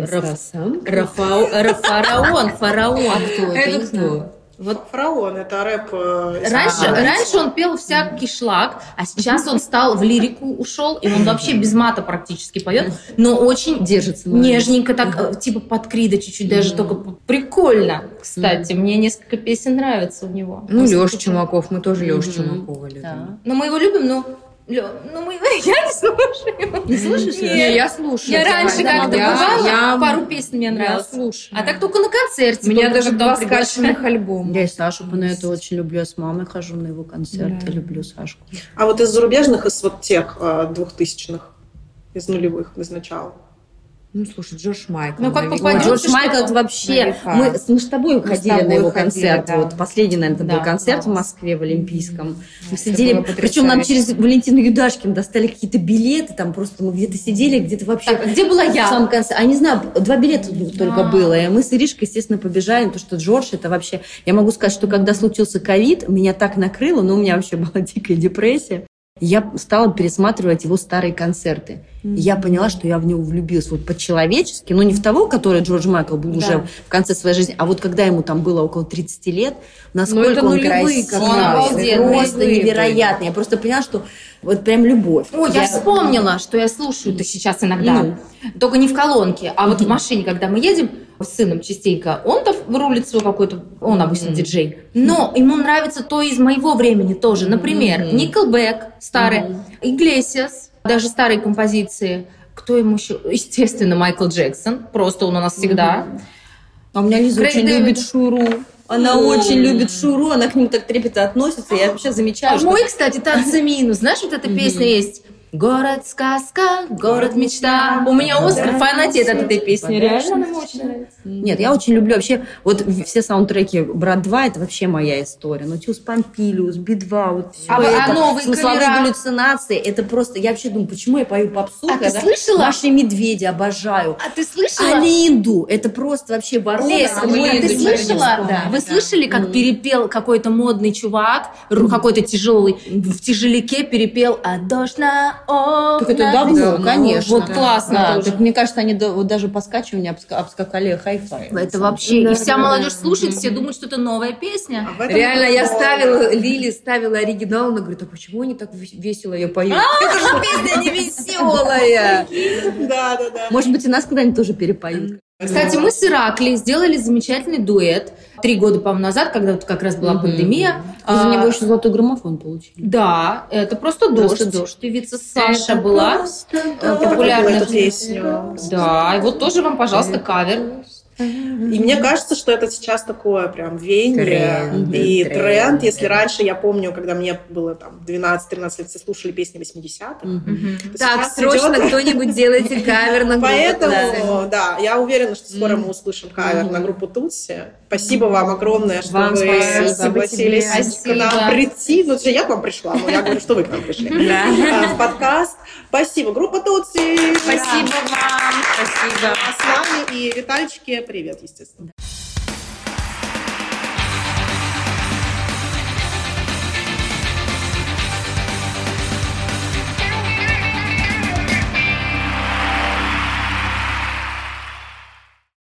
Рафараон, фараон. Это кто? Вот фараон, это рэп. Раньше, а, раньше он пел всякий шлак, а сейчас он стал в лирику ушел, и он вообще без мата практически поет, но очень держится нежненько, так типа под Крида чуть-чуть, даже только прикольно. Кстати, мне несколько песен нравится у него. Ну, Леша Чумаков, мы тоже Лешу Чумакова любим. Но мы его любим, но... Ну, мы, я не слушаю. Не слушаешь? Нет, Нет я слушаю. Я раньше как-то бывала, я... пару песен мне нравилось. Я слушаю. А так только на концерте. У меня даже два скачанных альбома. Я и Сашу по это очень люблю. Я с мамой хожу на его концерты. Да. Люблю Сашку. А вот из зарубежных, из вот тех двухтысячных, из нулевых, из начала? Ну, слушай, Джордж Майкл. Ну, как попадет, Джордж Майкл, это вообще... Мы, мы с тобой мы ходили с тобой на его ходили, концерт. Да. Вот последний, наверное, да, был концерт да. в Москве в Олимпийском. Да, мы сидели... Причем нам через Валентину Юдашкину достали какие-то билеты. Там просто мы где-то сидели, где-то вообще... Так, а где была я? В самом конце. А не знаю, два билета только А-а-а. было. И мы с Иришкой, естественно, побежали. Потому что Джордж, это вообще... Я могу сказать, что когда случился ковид, меня так накрыло, но у меня вообще была дикая депрессия. Я стала пересматривать его старые концерты. Mm-hmm. Я поняла, что я в него влюбилась вот по-человечески, но не в того, который Джордж Майкл был да. уже в конце своей жизни, а вот когда ему там было около тридцати лет, насколько он красивый, просто невероятный. Я просто поняла, что вот прям любовь. Ой, я, я вспомнила, что я слушаю-то сейчас иногда, mm-hmm. только не в колонке, а mm-hmm. вот в машине, когда мы едем с сыном частенько, он-то рулит свой какой-то, он обычно mm-hmm. диджей, но ему нравится то из моего времени тоже. Например, mm-hmm. Nickelback старый, mm-hmm. Иглесиас, даже старые композиции. Кто ему еще? Естественно, Майкл Джексон. Просто он у нас всегда. Mm-hmm. А у меня Лиза Крейг очень Дэвид. любит Шуру. Она mm-hmm. очень любит Шуру. Она к ним так трепетно относится. Я вообще замечаю, а что... мой, кстати, «Танцы минус». Знаешь, вот эта mm-hmm. песня есть? «Город сказка, город мечта». У меня Оскар фанатеет от этой песни. Реально мне очень нравится. Нет, я очень люблю вообще... Вот все саундтреки «Брат два» — это вообще моя история. «Наутилус Помпилиус», «Би два», вот все а, это. А новые смысловые кавера. Галлюцинации. Это просто... Я вообще думаю, почему я пою попсу, а когда... А ты слышала? Маша и Медведя обожаю. А ты слышала? Алинду. Это просто вообще ворона. Леса, а ты слышала? Да. Вы да. слышали, как mm. перепел какой-то модный чувак, mm. какой-то тяжелый, в тяжеляке перепел «Одожна». Так это давно, да, конечно. Вот да. классно. Да, так мне кажется, они вот даже по скачиванию обскакали хай-фай. Это вообще... Да, и вся да, молодежь да. слушает, все думают, что это новая песня. А реально, я ставила, Лили ставила оригинал, она говорит, а почему они так весело ее поют? Это же песня не веселая. Да, да, да. Может быть, и нас когда-нибудь тоже перепоют. Кстати, мы с Ираклией сделали замечательный дуэт три года, по-моему, назад, когда вот как раз была mm-hmm. пандемия. Вы за него еще золотой граммофон получили. Да, это просто дождь. Просто дождь. Певица Саша это была популярная песня. Да, и вот тоже вам, пожалуйста, кавер. И мне кажется, что это сейчас такое прям веяние тренд, и тренд. тренд. Если раньше, я помню, когда мне было там двенадцать-тринадцать лет, все слушали песни восьмидесятых. Mm-hmm. Так, срочно идет... кто-нибудь делайте кавер на группу. Поэтому, да, я уверена, что скоро мы услышим кавер на группу Тутси. Спасибо вам огромное, что вам вы согласились к нам прийти. Ну, я к вам пришла, но я говорю, что вы к нам пришли. В подкаст. Спасибо, группа Тутси. Спасибо вам. Спасибо. С нами и Витальчики. Привет, естественно.